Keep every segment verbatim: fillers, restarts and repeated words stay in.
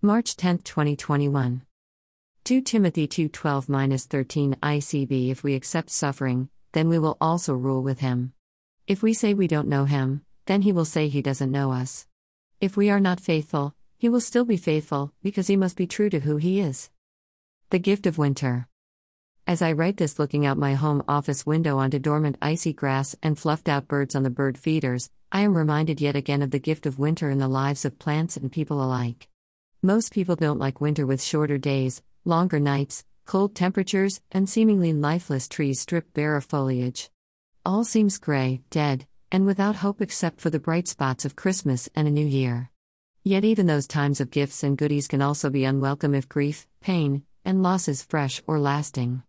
March tenth, twenty twenty-one. Second Timothy two twelve through thirteen I C B. If we accept suffering, then we will also rule with him. If we say we don't know him, then he will say he doesn't know us. If we are not faithful, he will still be faithful, because he must be true to who he is. The gift of winter. As I write this, looking out my home office window onto dormant icy grass and fluffed out birds on the bird feeders, I am reminded yet again of the gift of winter in the lives of plants and people alike. Most people don't like winter, with shorter days, longer nights, cold temperatures, and seemingly lifeless trees stripped bare of foliage. All seems gray, dead, and without hope except for the bright spots of Christmas and a new year. Yet even those times of gifts and goodies can also be unwelcome if grief, pain, and loss is fresh or lasting.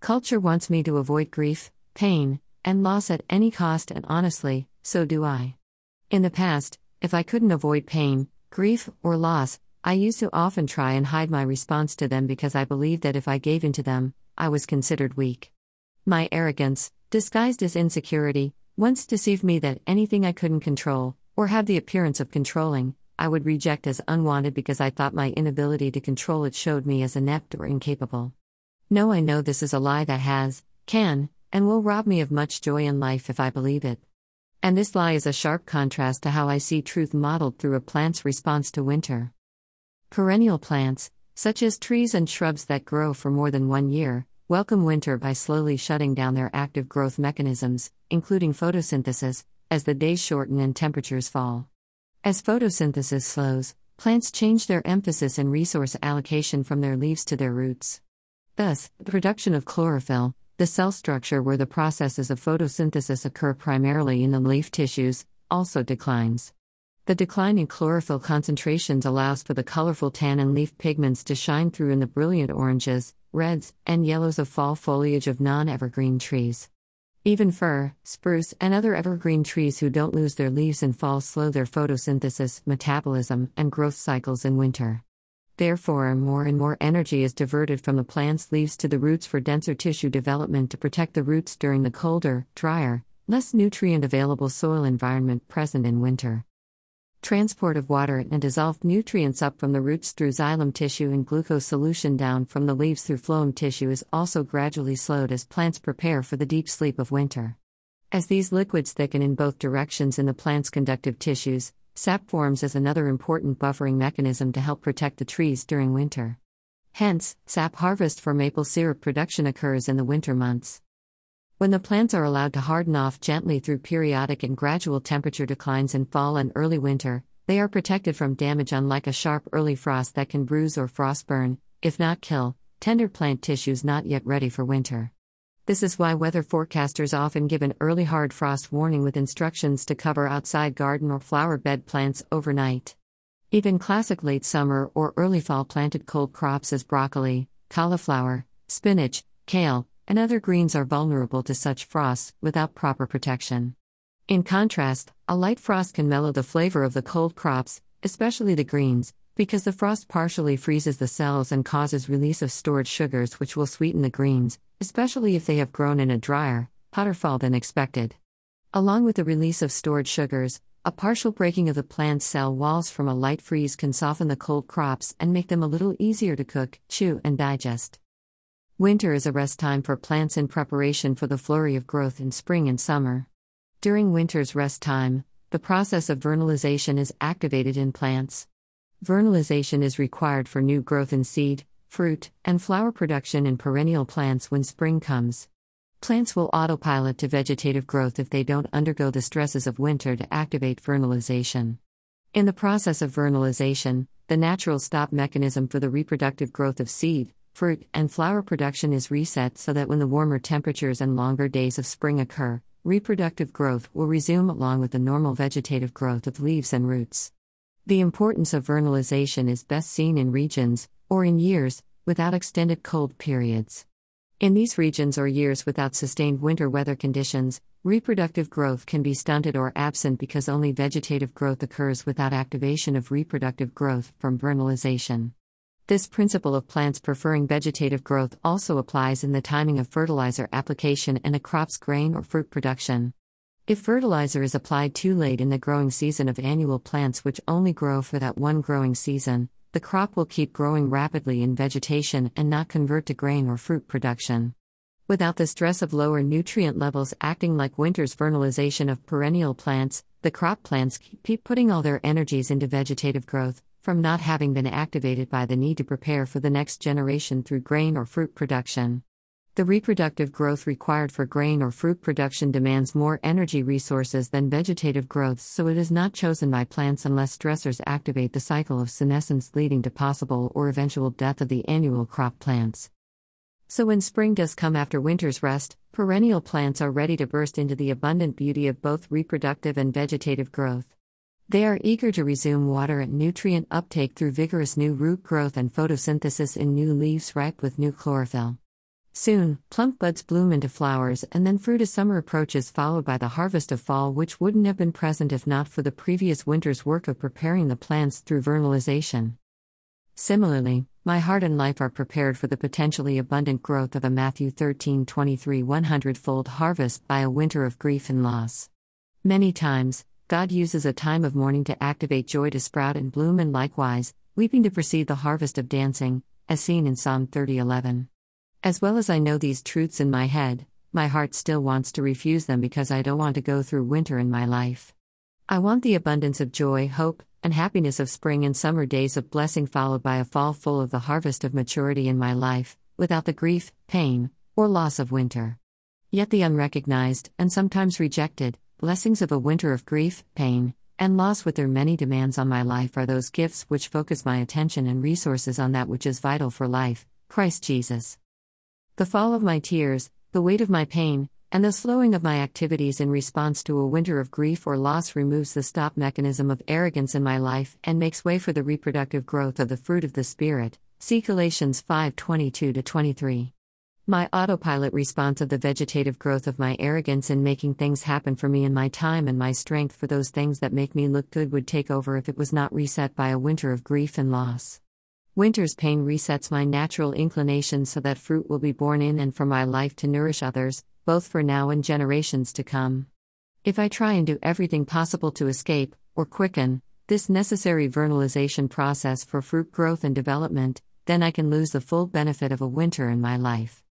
Culture wants me to avoid grief, pain, and loss at any cost, and honestly, so do I. In the past, if I couldn't avoid pain, grief, or loss, I used to often try and hide my response to them, because I believed that if I gave in to them, I was considered weak. My arrogance, disguised as insecurity, once deceived me that anything I couldn't control, or have the appearance of controlling, I would reject as unwanted, because I thought my inability to control it showed me as inept or incapable. No, I know this is a lie that has, can, and will rob me of much joy in life if I believe it. And this lie is a sharp contrast to how I see truth modeled through a plant's response to winter. Perennial plants, such as trees and shrubs that grow for more than one year, welcome winter by slowly shutting down their active growth mechanisms, including photosynthesis, as the days shorten and temperatures fall. As photosynthesis slows, plants change their emphasis and resource allocation from their leaves to their roots. Thus, the production of chlorophyll, the cell structure where the processes of photosynthesis occur primarily in the leaf tissues, also declines. The decline in chlorophyll concentrations allows for the colorful tan and leaf pigments to shine through in the brilliant oranges, reds, and yellows of fall foliage of non-evergreen trees. Even fir, spruce, and other evergreen trees who don't lose their leaves in fall slow their photosynthesis, metabolism, and growth cycles in winter. Therefore, more and more energy is diverted from the plant's leaves to the roots for denser tissue development to protect the roots during the colder, drier, less nutrient-available soil environment present in winter. Transport of water and dissolved nutrients up from the roots through xylem tissue and glucose solution down from the leaves through phloem tissue is also gradually slowed as plants prepare for the deep sleep of winter. As these liquids thicken in both directions in the plant's conductive tissues, sap forms as another important buffering mechanism to help protect the trees during winter. Hence, sap harvest for maple syrup production occurs in the winter months. When the plants are allowed to harden off gently through periodic and gradual temperature declines in fall and early winter, they are protected from damage, unlike a sharp early frost that can bruise or frostburn, if not kill, tender plant tissues not yet ready for winter. This is why weather forecasters often give an early hard frost warning with instructions to cover outside garden or flower bed plants overnight. Even classic late summer or early fall planted cold crops as broccoli, cauliflower, spinach, kale, and other greens are vulnerable to such frosts without proper protection. In contrast, a light frost can mellow the flavor of the cold crops, especially the greens, because the frost partially freezes the cells and causes release of stored sugars, which will sweeten the greens, especially if they have grown in a drier, hotter fall than expected. Along with the release of stored sugars, a partial breaking of the plant's cell walls from a light freeze can soften the cold crops and make them a little easier to cook, chew, and digest. Winter is a rest time for plants in preparation for the flurry of growth in spring and summer. During winter's rest time, the process of vernalization is activated in plants. Vernalization is required for new growth in seed, fruit, and flower production in perennial plants when spring comes. Plants will autopilot to vegetative growth if they don't undergo the stresses of winter to activate vernalization. In the process of vernalization, the natural stop mechanism for the reproductive growth of seed, fruit, and flower production is reset, so that when the warmer temperatures and longer days of spring occur, reproductive growth will resume along with the normal vegetative growth of leaves and roots. The importance of vernalization is best seen in regions, or in years, without extended cold periods. In these regions or years without sustained winter weather conditions, reproductive growth can be stunted or absent, because only vegetative growth occurs without activation of reproductive growth from vernalization. This principle of plants preferring vegetative growth also applies in the timing of fertilizer application and a crop's grain or fruit production. If fertilizer is applied too late in the growing season of annual plants which only grow for that one growing season, the crop will keep growing rapidly in vegetation and not convert to grain or fruit production. Without the stress of lower nutrient levels acting like winter's vernalization of perennial plants, the crop plants keep putting all their energies into vegetative growth, from not having been activated by the need to prepare for the next generation through grain or fruit production. The reproductive growth required for grain or fruit production demands more energy resources than vegetative growth, so it is not chosen by plants unless stressors activate the cycle of senescence, leading to possible or eventual death of the annual crop plants. So when spring does come after winter's rest, perennial plants are ready to burst into the abundant beauty of both reproductive and vegetative growth. They are eager to resume water and nutrient uptake through vigorous new root growth and photosynthesis in new leaves ripe with new chlorophyll. Soon, plump buds bloom into flowers, and then fruit as summer approaches, followed by the harvest of fall, which wouldn't have been present if not for the previous winter's work of preparing the plants through vernalization. Similarly, my heart and life are prepared for the potentially abundant growth of a Matthew thirteen twenty-three one hundred-fold harvest by a winter of grief and loss. Many times, God uses a time of mourning to activate joy to sprout and bloom, and likewise, weeping to precede the harvest of dancing, as seen in Psalm thirty eleven. As well as I know these truths in my head, my heart still wants to refuse them because I don't want to go through winter in my life. I want the abundance of joy, hope, and happiness of spring and summer days of blessing, followed by a fall full of the harvest of maturity in my life, without the grief, pain, or loss of winter. Yet the unrecognized, and sometimes rejected, blessings of a winter of grief, pain, and loss with their many demands on my life are those gifts which focus my attention and resources on that which is vital for life, Christ Jesus. The fall of my tears, the weight of my pain, and the slowing of my activities in response to a winter of grief or loss removes the stop mechanism of arrogance in my life and makes way for the reproductive growth of the fruit of the Spirit. See Galatians five twenty-two to twenty-three. My autopilot response of the vegetative growth of my arrogance in making things happen for me, and my time and my strength for those things that make me look good, would take over if it was not reset by a winter of grief and loss. Winter's pain resets my natural inclination so that fruit will be born in and from my life to nourish others, both for now and generations to come. If I try and do everything possible to escape, or quicken, this necessary vernalization process for fruit growth and development, then I can lose the full benefit of a winter in my life.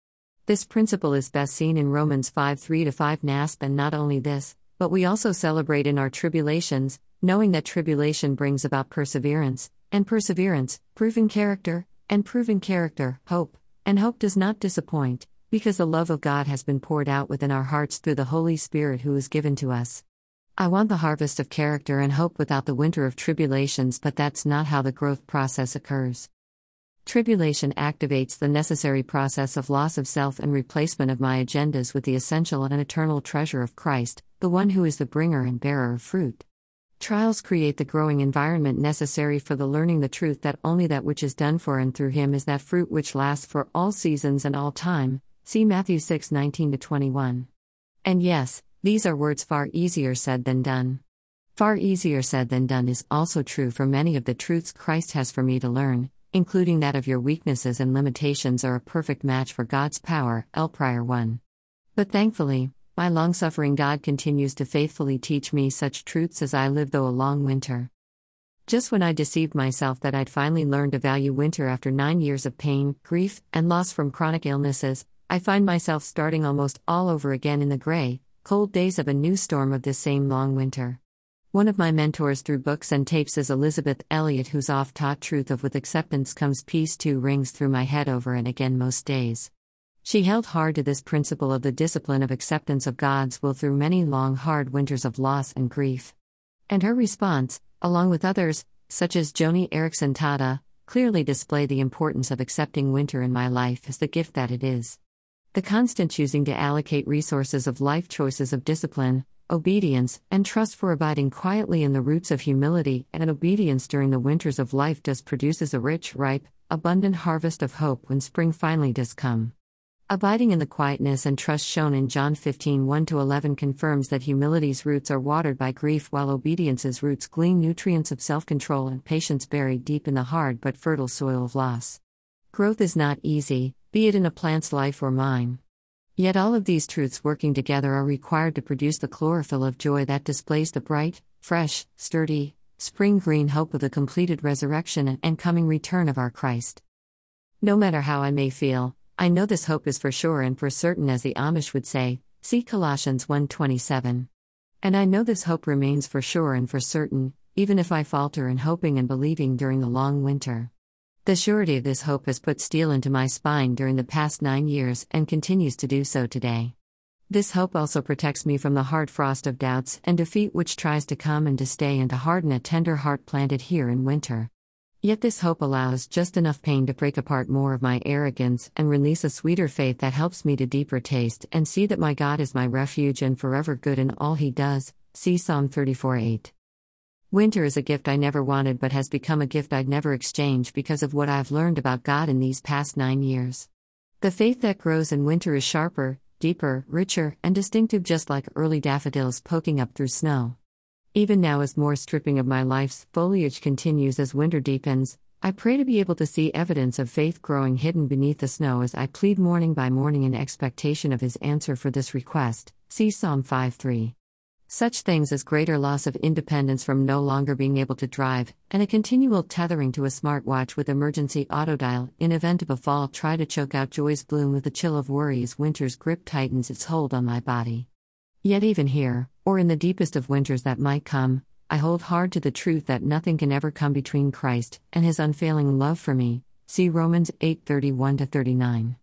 This principle is best seen in Romans five three to five N A S B, and not only this, but we also celebrate in our tribulations, knowing that tribulation brings about perseverance, and perseverance, proven character, and proven character, hope, and hope does not disappoint, because the love of God has been poured out within our hearts through the Holy Spirit who is given to us. I want the harvest of character and hope without the winter of tribulations, but that's not how the growth process occurs. Tribulation activates the necessary process of loss of self and replacement of my agendas with the essential and eternal treasure of Christ, the one who is the bringer and bearer of fruit. Trials create the growing environment necessary for the learning the truth that only that which is done for and through Him is that fruit which lasts for all seasons and all time. See Matthew six nineteen to twenty-one. And yes, these are words far easier said than done. Far easier said than done is also true for many of the truths Christ has for me to learn, including that of your weaknesses and limitations are a perfect match for God's power, L. Prior one. But thankfully, my long-suffering God continues to faithfully teach me such truths as I live though a long winter. Just when I deceived myself that I'd finally learned to value winter after nine years of pain, grief, and loss from chronic illnesses, I find myself starting almost all over again in the gray, cold days of a new storm of this same long winter. One of my mentors through books and tapes is Elizabeth Elliott, whose oft-taught truth of "with acceptance comes peace" too rings through my head over and again most days. She held hard to this principle of the discipline of acceptance of God's will through many long, hard winters of loss and grief. And her response, along with others, such as Joni Eareckson Tada, clearly display the importance of accepting winter in my life as the gift that it is. The constant choosing to allocate resources of life choices of discipline, obedience, and trust for abiding quietly in the roots of humility and obedience during the winters of life does produces a rich, ripe, abundant harvest of hope when spring finally does come. Abiding in the quietness and trust shown in John fifteen one to eleven confirms that humility's roots are watered by grief, while obedience's roots glean nutrients of self-control and patience buried deep in the hard but fertile soil of loss. Growth is not easy, be it in a plant's life or mine. Yet all of these truths working together are required to produce the chlorophyll of joy that displays the bright, fresh, sturdy, spring green hope of the completed resurrection and coming return of our Christ. No matter how I may feel, I know this hope is for sure and for certain, as the Amish would say, see Colossians one twenty-seven. And I know this hope remains for sure and for certain, even if I falter in hoping and believing during the long winter. The surety of this hope has put steel into my spine during the past nine years and continues to do so today. This hope also protects me from the hard frost of doubts and defeat which tries to come and to stay and to harden a tender heart planted here in winter. Yet this hope allows just enough pain to break apart more of my arrogance and release a sweeter faith that helps me to deeper taste and see that my God is my refuge and forever good in all He does, see Psalm thirty-four eight. Winter is a gift I never wanted but has become a gift I'd never exchange because of what I've learned about God in these past nine years. The faith that grows in winter is sharper, deeper, richer, and distinctive, just like early daffodils poking up through snow. Even now, as more stripping of my life's foliage continues as winter deepens, I pray to be able to see evidence of faith growing hidden beneath the snow as I plead morning by morning in expectation of His answer for this request, see Psalm five three. Such things as greater loss of independence from no longer being able to drive, and a continual tethering to a smartwatch with emergency autodial in event of a fall try to choke out joy's bloom with the chill of worry as winter's grip tightens its hold on my body. Yet even here, or in the deepest of winters that might come, I hold hard to the truth that nothing can ever come between Christ and His unfailing love for me, see Romans eight thirty-one to thirty-nine.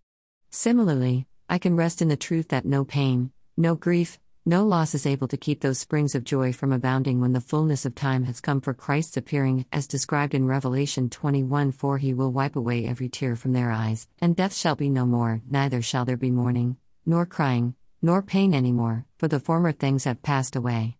Similarly, I can rest in the truth that no pain, no grief, no loss is able to keep those springs of joy from abounding when the fullness of time has come for Christ's appearing, as described in Revelation twenty-one four. He will wipe away every tear from their eyes, and death shall be no more, neither shall there be mourning, nor crying, nor pain any more, for the former things have passed away.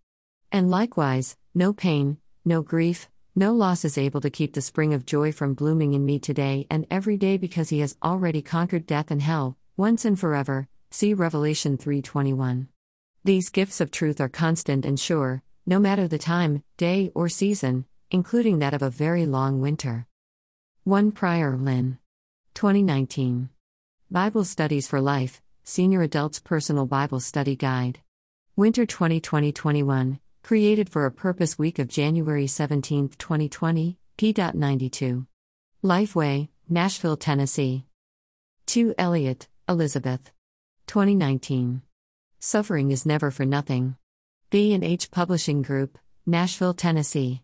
And likewise, no pain, no grief, no loss is able to keep the spring of joy from blooming in me today and every day, because He has already conquered death and hell, once and forever, see Revelation three twenty-one. These gifts of truth are constant and sure, no matter the time, day, or season, including that of a very long winter. one Prior Lynn. twenty nineteen. Bible Studies for Life, Senior Adults Personal Bible Study Guide. Winter twenty twenty to twenty-one, created for a purpose week of January seventeenth twenty twenty, p ninety-two. Lifeway, Nashville, Tennessee. two Elliott, Elizabeth. twenty nineteen. Suffering is Never for Nothing. B and H Publishing Group, Nashville, Tennessee.